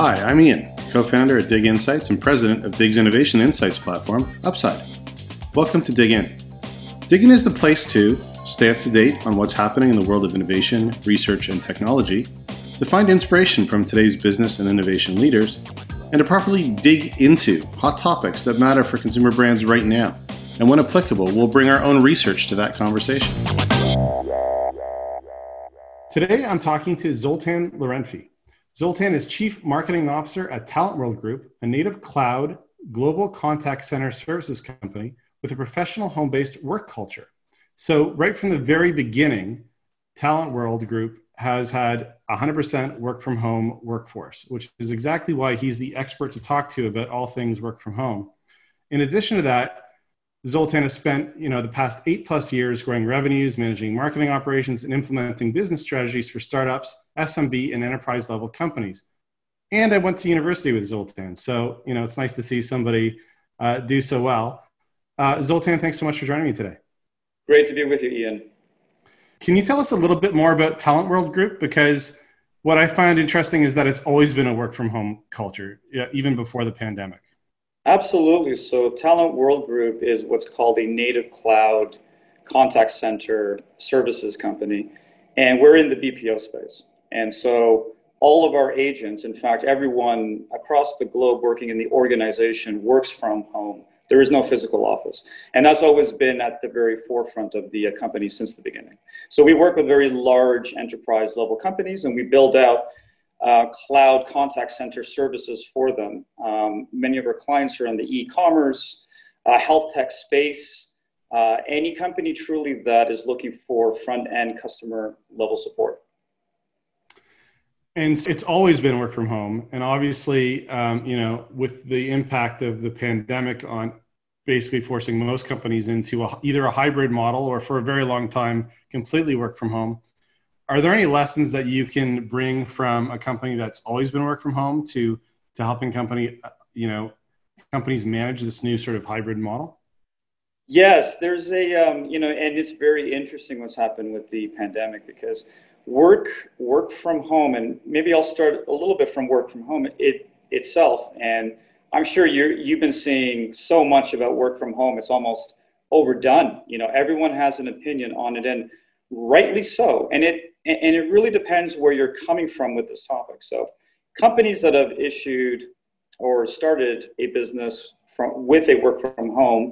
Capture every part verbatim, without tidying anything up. Hi, I'm Ian, co-founder at Dig Insights and president of Dig's Innovation Insights platform, Upside. Welcome to Dig In. Dig In is the place to stay up to date on what's happening in the world of innovation, research, and technology, to find inspiration from today's business and innovation leaders, and to properly dig into hot topics that matter for consumer brands right now. And when applicable, we'll bring our own research to that conversation. Today, I'm talking to Zoltan Lorantffy. Zoltan is Chief Marketing Officer at Talent World Group, a native cloud global contact center services company with a professional home-based work culture. So right from the very beginning, Talent World Group has had one hundred percent work from home workforce, which is exactly why he's the expert to talk to about all things work from home. In addition to that, Zoltan has spent, you know, the past eight plus years growing revenues, managing marketing operations, and implementing business strategies for startups, S M B, and enterprise level companies. And I went to university with Zoltan. So, you know, it's nice to see somebody uh, do so well. Uh, Zoltan, thanks so much for joining me today. Great to be with you, Ian. Can you tell us a little bit more about Talent World Group? Because what I find interesting is that it's always been a work from home culture, even before the pandemic. Absolutely. So Talent World Group is what's called a native cloud contact center services company, and we're in the B P O space. And so all of our agents, in fact, everyone across the globe working in the organization works from home. There is no physical office. And that's always been at the very forefront of the company since the beginning. So we work with very large enterprise level companies, and we build out Uh, cloud contact center services for them. Um, many of our clients are in the e-commerce, uh, health tech space, uh, any company truly that is looking for front-end customer level support. And it's always been work from home. And obviously, um, you know, with the impact of the pandemic on basically forcing most companies into a, either a hybrid model or for a very long time, completely work from home. Are there any lessons that you can bring from a company that's always been work from home to, to helping company, you know, companies manage this new sort of hybrid model? Yes, there's a, um, you know, and it's very interesting what's happened with the pandemic, because work, work from home, and maybe I'll start a little bit from work from home it, itself. And I'm sure you're, you've been seeing so much about work from home. It's almost overdone. You know, everyone has an opinion on it, and rightly so. And it, And it really depends where you're coming from with this topic. So companies that have issued or started a business from, with a work from home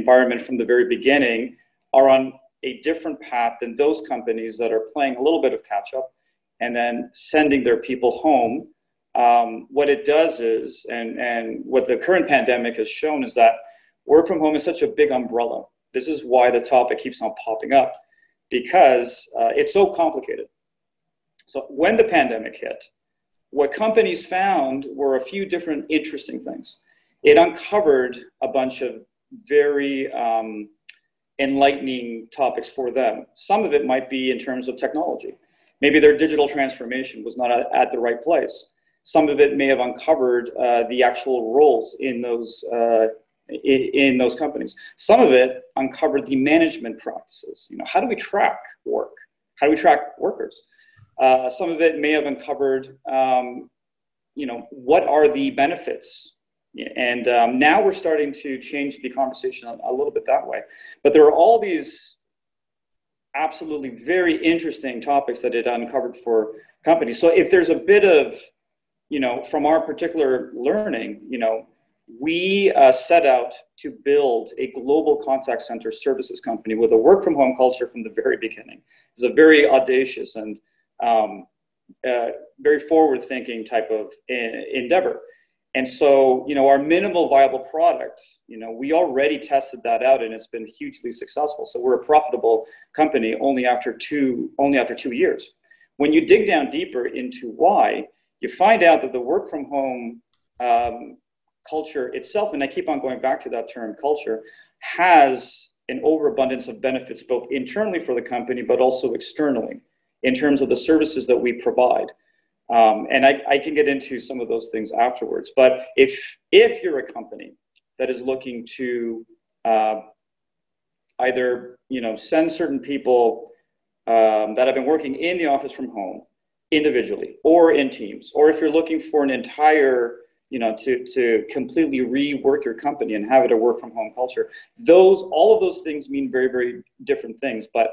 environment from the very beginning are on a different path than those companies that are playing a little bit of catch up and then sending their people home. Um, what it does is, and, and what the current pandemic has shown is that work from home is such a big umbrella. This is why the topic keeps on popping up, because uh, it's so complicated. So when the pandemic hit, what companies found were a few different interesting things. It uncovered a bunch of very um, enlightening topics for them. Some of it might be in terms of technology. Maybe their digital transformation was not at the right place. Some of it may have uncovered uh, the actual roles in those uh, in those companies. Some of it uncovered the management practices. You know, how do we track work? How do we track workers? Uh, some of it may have uncovered, um, you know, what are the benefits? And um, now we're starting to change the conversation a, a little bit that way. But there are all these absolutely very interesting topics that it uncovered for companies. So if there's a bit of, you know, from our particular learning, you know, We uh, set out to build a global contact center services company with a work from home culture from the very beginning. It's a very audacious and um, uh, very forward thinking type of in- endeavor. And so, you know, our minimal viable product, you know, we already tested that out, and it's been hugely successful. So we're a profitable company only after two, only after two years. When you dig down deeper into why, you find out that the work from home um, culture itself, and I keep on going back to that term culture, has an overabundance of benefits, both internally for the company, but also externally in terms of the services that we provide. Um, and I, I can get into some of those things afterwards. But if if you're a company that is looking to uh, either, you know, send certain people um, that have been working in the office from home individually or in teams, or if you're looking for an entire, you know, to, to completely rework your company and have it a work from home culture. Those, all of those things mean very, very different things, but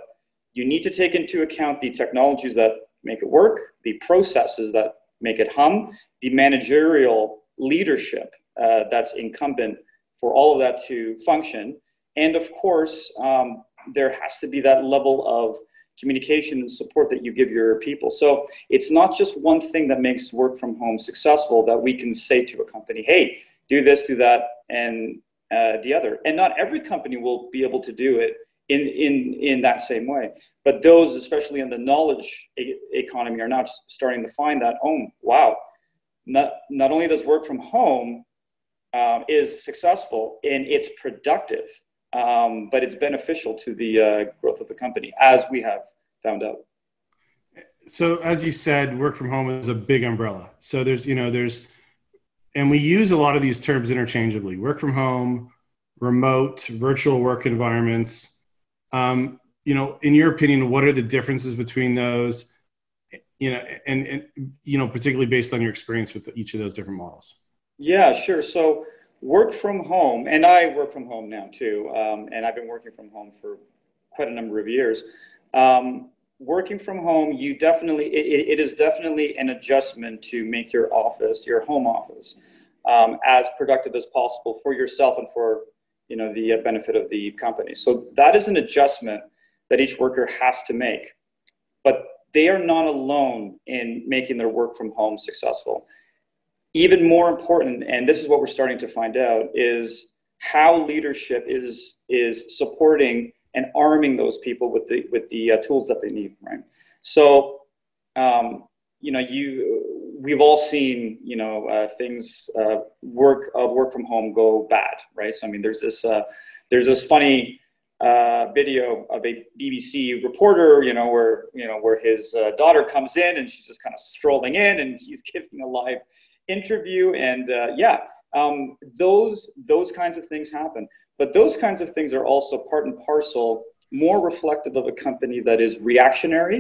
you need to take into account the technologies that make it work, the processes that make it hum, the managerial leadership uh, that's incumbent for all of that to function. And of course, um, there has to be that level of communication and support that you give your people. So it's not just one thing that makes work from home successful that we can say to a company, hey, do this, do that, and uh, the other. And not every company will be able to do it in, in, in that same way. But those, especially in the knowledge e- economy, are now starting to find that, oh, wow, not, not only does work from home uh, is successful and it's productive, Um, but it's beneficial to the uh, growth of the company, as we have found out. So as you said, work from home is a big umbrella. So there's, you know, there's, and we use a lot of these terms interchangeably, work from home, remote, virtual work environments. Um, you know, in your opinion, what are the differences between those, you know, and, and, you know, particularly based on your experience with each of those different models? Yeah, sure. So work from home, and I work from home now too, um, and I've been working from home for quite a number of years. Um, working from home, you definitely, it, it is definitely an adjustment to make your office, your home office, um, as productive as possible for yourself and for, you know, the benefit of the company. So that is an adjustment that each worker has to make, but they are not alone in making their work from home successful. Even more important, and this is what we're starting to find out, is how leadership is is supporting and arming those people with the with the uh, tools that they need, right? So, um, you know, you we've all seen, you know, uh, things uh, work of uh, work from home go bad, right? So, I mean, there's this uh, there's this funny uh, video of a B B C reporter, you know, where you know where his uh, daughter comes in and she's just kind of strolling in, and he's giving a live interview, and uh, yeah, um, those those kinds of things happen. But those kinds of things are also part and parcel, more reflective of a company that is reactionary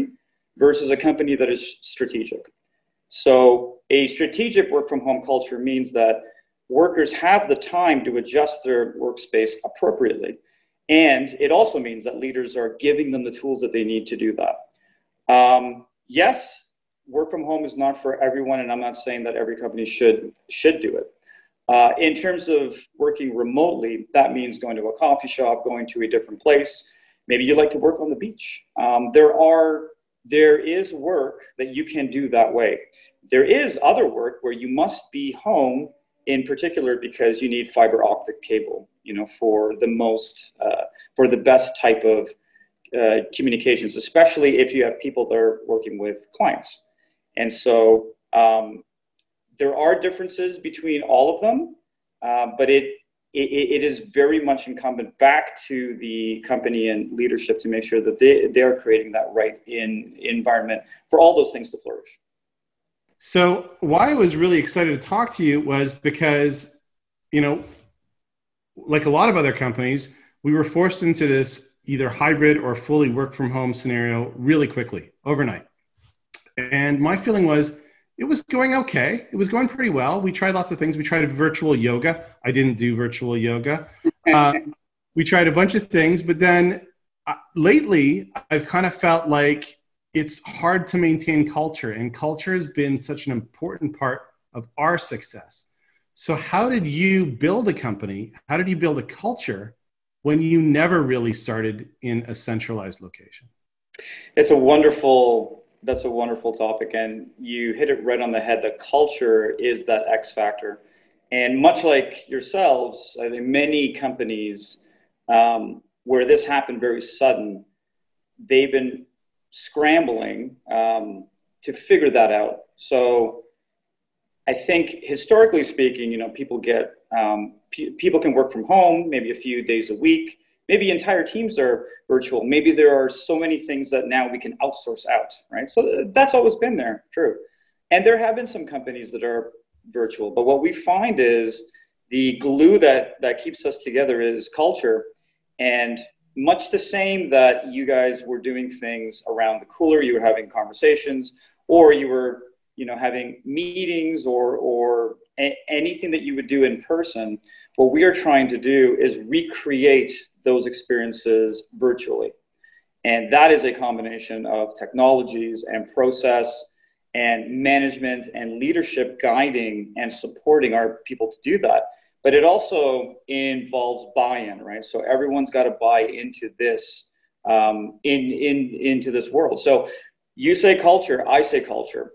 versus a company that is strategic. So a strategic work from home culture means that workers have the time to adjust their workspace appropriately. And it also means that leaders are giving them the tools that they need to do that. Um, yes, work from home is not for everyone, and I'm not saying that every company should should do it. Uh, in terms of working remotely, that means going to a coffee shop, going to a different place. Maybe you like to work on the beach. Um, there are there is work that you can do that way. There is other work where you must be home, in particular because you need fiber optic cable, you know, for the most uh, for the best type of uh, communications, especially if you have people that are working with clients. And so um, there are differences between all of them, uh, but it, it it is very much incumbent back to the company and leadership to make sure that they, they're creating that right in environment for all those things to flourish. So why I was really excited to talk to you was because, you know, like a lot of other companies, we were forced into this either hybrid or fully work from home scenario really quickly, overnight. And my feeling was it was going okay. It was going pretty well. We tried lots of things. We tried virtual yoga. I didn't do virtual yoga. Uh, we tried a bunch of things, but then uh, lately I've kind of felt like it's hard to maintain culture, and culture has been such an important part of our success. So how did you build a company? How did you build a culture when you never really started in a centralized location? It's a wonderful That's a wonderful topic, and you hit it right on the head. The culture is that X factor, and much like yourselves, I think many companies um, where this happened very sudden, they've been scrambling um, to figure that out. So, I think historically speaking, you know, people get um, p- people can work from home maybe a few days a week. Maybe entire teams are virtual. Maybe there are so many things that now we can outsource out, right? So that's always been there, true. And there have been some companies that are virtual, but what we find is the glue that, that keeps us together is culture. And much the same that you guys were doing things around the cooler, you were having conversations, or you were, you know, having meetings or, or a- anything that you would do in person, what we are trying to do is recreate those experiences virtually. And that is a combination of technologies and process and management and leadership guiding and supporting our people to do that. But it also involves buy-in, right? So everyone's got to buy into this, um, in, in, into this world. So you say culture, I say culture.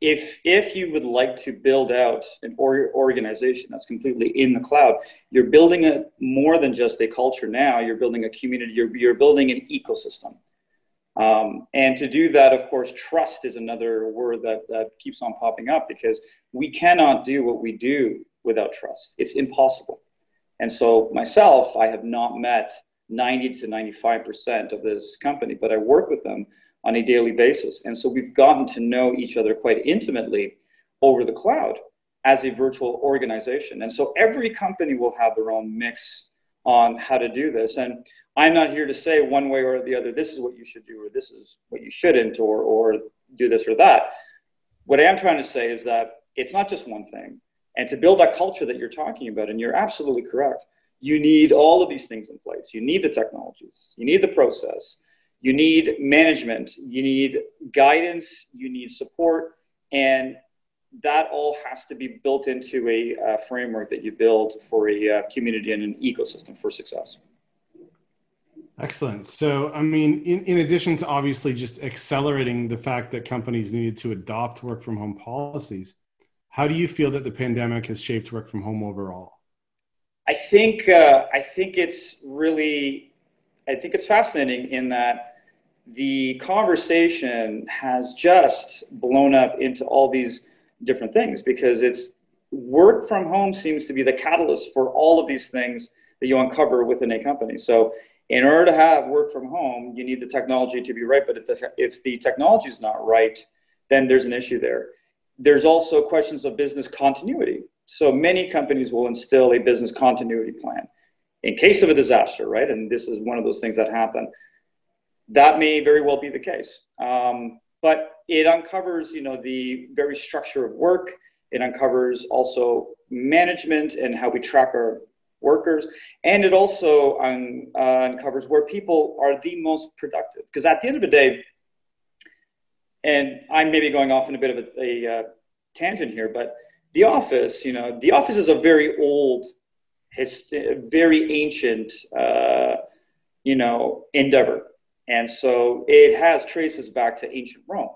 If if you would like to build out an or- organization that's completely in the cloud, you're building a, more than just a culture now, you're building a community, you're, you're building an ecosystem. Um, and to do that, of course, trust is another word that, that keeps on popping up, because we cannot do what we do without trust. It's impossible. And so myself, I have not met ninety to ninety-five percent of this company, but I work with them on a daily basis. And so we've gotten to know each other quite intimately over the cloud as a virtual organization. And so every company will have their own mix on how to do this. And I'm not here to say one way or the other, this is what you should do, or this is what you shouldn't, or, or do this or that. What I am trying to say is that it's not just one thing. And to build that culture that you're talking about, and you're absolutely correct, you need all of these things in place. You need the technologies, you need the process, you need management, you need guidance, you need support, and that all has to be built into a uh, framework that you build for a uh, community and an ecosystem for success. Excellent. So, I mean, in, in addition to obviously just accelerating the fact that companies needed to adopt work from home policies, how do you feel that the pandemic has shaped work from home overall? I think uh, I think it's really, I think it's fascinating in that the conversation has just blown up into all these different things, because it's work from home seems to be the catalyst for all of these things that you uncover within a company. So in order to have work from home, you need the technology to be right. But if the, if the technology is not right, then there's an issue there. There's also questions of business continuity. So many companies will instill a business continuity plan in case of a disaster, right? And this is one of those things that happen. That may very well be the case. Um, but it uncovers, you know, the very structure of work. It uncovers also management and how we track our workers. And it also un- uh, uncovers where people are the most productive. Because at the end of the day, and I'm maybe going off in a bit of a, a uh, tangent here, but the office, you know, the office is a very old, hist- very ancient, uh, you know, endeavor. And so it has traces back to ancient Rome.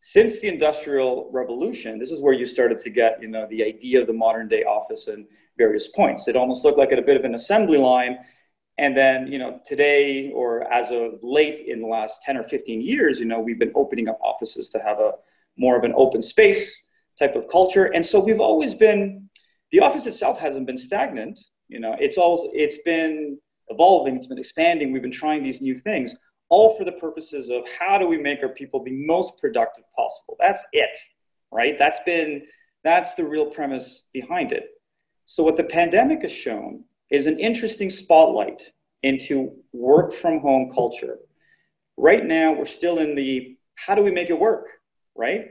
Since the Industrial Revolution, this is where you started to get, you know, the idea of the modern day office in various points. It almost looked like a bit of an assembly line. And then, you know, today, or as of late in the last ten or fifteen years, you know, we've been opening up offices to have a more of an open space type of culture. And so we've always been, the office itself hasn't been stagnant. You know, it's all, it's been evolving, it's been expanding. We've been trying these new things, all for the purposes of how do we make our people the most productive possible? That's it, right? That's been, that's the real premise behind it. So what the pandemic has shown is an interesting spotlight into work from home culture. Right now, we're still in the, how do we make it work, right?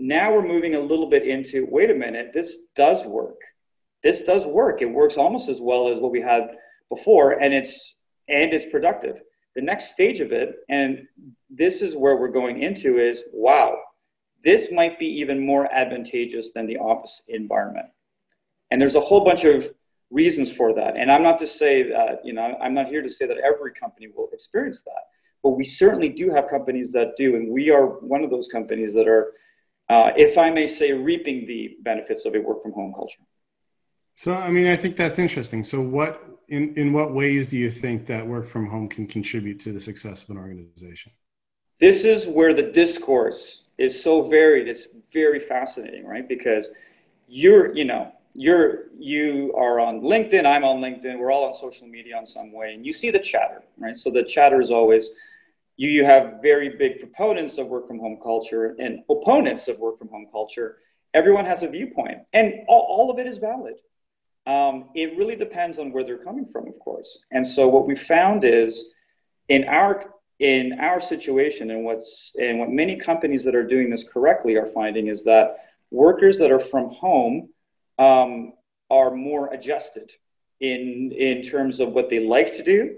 Now we're moving a little bit into, wait a minute, this does work. This does work. It works almost as well as what we had before, and it's and it's productive. The next stage of it, and this is where we're going into, is, wow, this might be even more advantageous than the office environment. And there's a whole bunch of reasons for that. And I'm not to say that, you know, I'm not here to say that every company will experience that, but we certainly do have companies that do. And we are one of those companies that are, uh, if I may say, reaping the benefits of a work from home culture. So, I mean, I think that's interesting. So what, in, in what ways do you think that work from home can contribute to the success of an organization? This is where the discourse is so varied. It's very fascinating, right? Because you're, you know, You're, you are on LinkedIn, I'm on LinkedIn, we're all on social media in some way, and you see the chatter, right? So the chatter is always, you, you have very big proponents of work from home culture and opponents of work from home culture. Everyone has a viewpoint, and all, all of it is valid. Um, it really depends on where they're coming from, of course. And so what we found is, in our in our situation, and what's and what many companies that are doing this correctly are finding is that workers that are from home um, are more adjusted in in terms of what they like to do,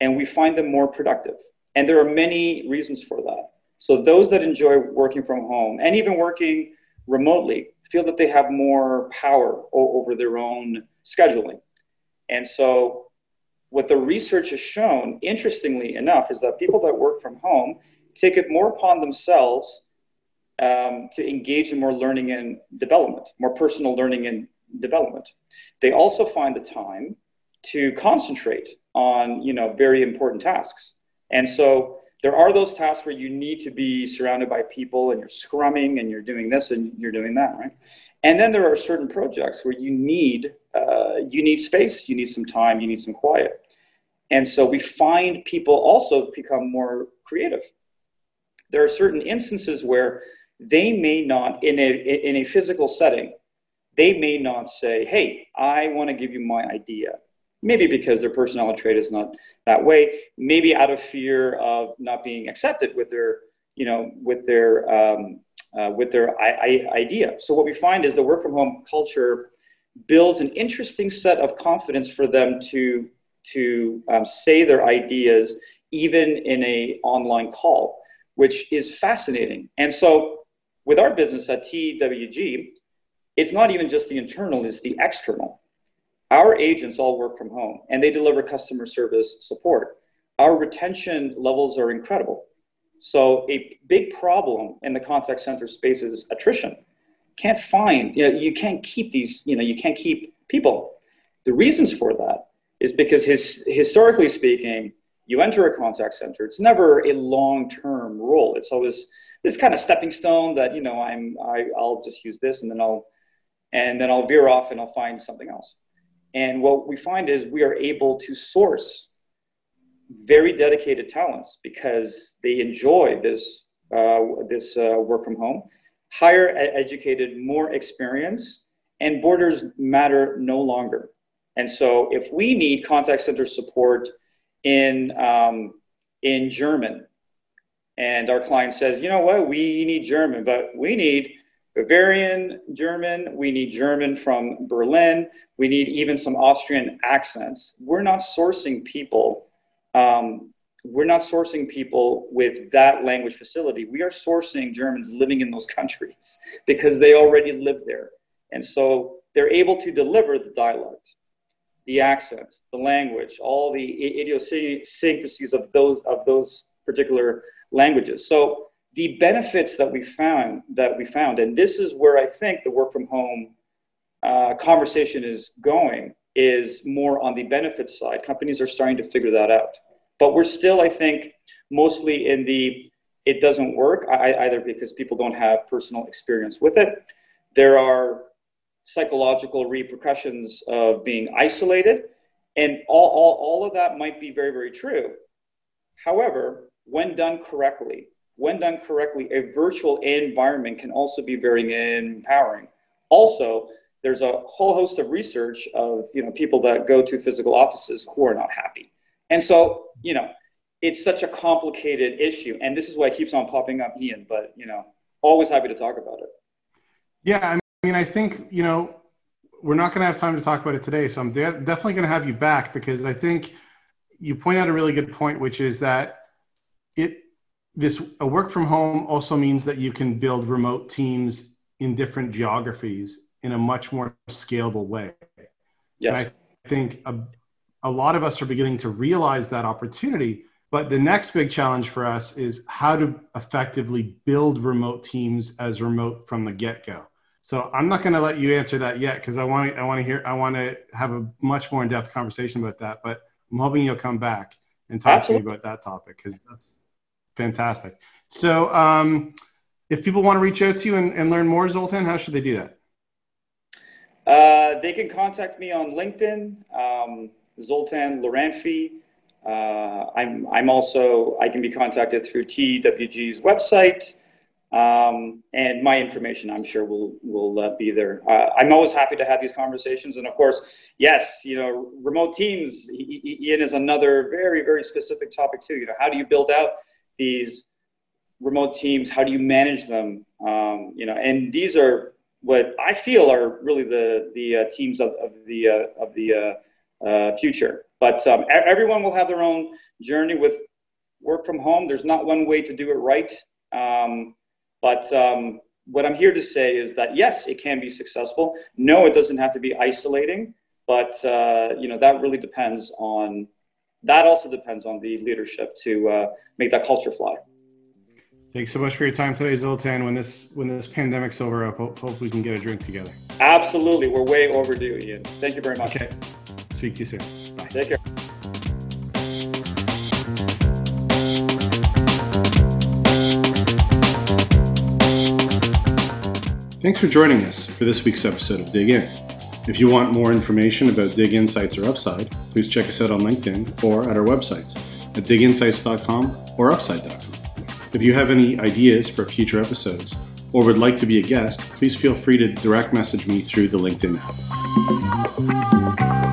and we find them more productive. And there are many reasons for that. So those that enjoy working from home and even working remotely feel that they have more power over their own scheduling. And so what the research has shown, interestingly enough, is that people that work from home take it more upon themselves um, to engage in more learning and development, more personal learning and development. They also find the time to concentrate on, you know, very important tasks. And so there are those tasks where you need to be surrounded by people and you're scrumming and you're doing this and you're doing that, right? And then there are certain projects where you need, uh, you need space, you need some time, you need some quiet. And so we find people also become more creative. There are certain instances where they may not, in a, in a physical setting, they may not say, hey, I want to give you my idea. Maybe because their personality trait is not that way, maybe out of fear of not being accepted with their, you know, with their, um, uh, with their I- I idea. So what we find is the work from home culture builds an interesting set of confidence for them to, to um, say their ideas, even in a online call, which is fascinating. And so with our business at T W G, it's not even just the internal, it's the external. Our agents all work from home and they deliver customer service support. Our retention levels are incredible. So a big problem in the contact center space is attrition. Can't find, you know, you can't keep these, you know, you can't keep people. The reasons for that is because his, historically speaking, you enter a contact center, it's never a long-term role. It's always this kind of stepping stone that, you know, I'm, I, I'll just use this and then I'll, and then I'll veer off and I'll find something else. And what we find is we are able to source very dedicated talents because they enjoy this, uh, this uh, work from home, higher educated, more experience, and borders matter no longer. And so if we need contact center support in, um, in German, and our client says, you know what, we need German, but we need Bavarian German, we need German from Berlin, we need even some Austrian accents. We're not sourcing people, um, we're not sourcing people with that language facility. We are sourcing Germans living in those countries because they already live there. And so they're able to deliver the dialect, the accent, the language, all the idiosyncrasies of those, of those particular languages. So the benefits that we found, that we found, and this is where I think the work from home uh, conversation is going, is more on the benefits side. Companies are starting to figure that out. But we're still, I think, mostly in the, it doesn't work, I, either because people don't have personal experience with it. There are psychological repercussions of being isolated. And all, all, all of that might be very, very true. However, when done correctly, When done correctly, a virtual environment can also be very empowering. Also, there's a whole host of research of, you know, people that go to physical offices who are not happy. And so, you know, it's such a complicated issue. And this is why it keeps on popping up, Ian, but, you know, always happy to talk about it. Yeah, I mean, I think, you know, we're not going to have time to talk about it today. So I'm de- definitely going to have you back because I think you point out a really good point, which is that it, This a work from home also means that you can build remote teams in different geographies in a much more scalable way. Yeah, I think a, a lot of us are beginning to realize that opportunity, but the next big challenge for us is how to effectively build remote teams as remote from the get-go. So I'm not going to let you answer that yet because I want I want to hear I want to have a much more in-depth conversation about that, but I'm hoping you'll come back and talk Absolutely. to me about that topic because that's fantastic. So um, if people want to reach out to you and, and learn more, Zoltan, how should they do that? Uh, they can contact me on LinkedIn, um, Zoltan Lorantffy. Uh, I'm, I'm also, I can be contacted through T W G's website. Um, and my information, I'm sure, will will uh, be there. Uh, I'm always happy to have these conversations. And of course, yes, you know, remote teams, Ian, is another very, very specific topic too. You know, how do you build out these remote teams? How do you manage them? Um, you know, and these are what I feel are really the the uh, teams of of the uh, of the uh, uh, future. But um, everyone will have their own journey with work from home. There's not one way to do it right. Um, But um, what I'm here to say is that, yes, it can be successful. No, it doesn't have to be isolating. But, uh, you know, that really depends on, that also depends on the leadership to uh, make that culture fly. Thanks so much for your time today, Zoltan. When this when this pandemic's over, I hope, hope we can get a drink together. Absolutely. We're way overdue, Ian. Thank you very much. Okay. Speak to you soon. Bye. Take care. Thanks for joining us for this week's episode of Dig In. If you want more information about Dig Insights or Upside, please check us out on LinkedIn or at our websites at dig insights dot com or upside dot com. If you have any ideas for future episodes or would like to be a guest, please feel free to direct message me through the LinkedIn app.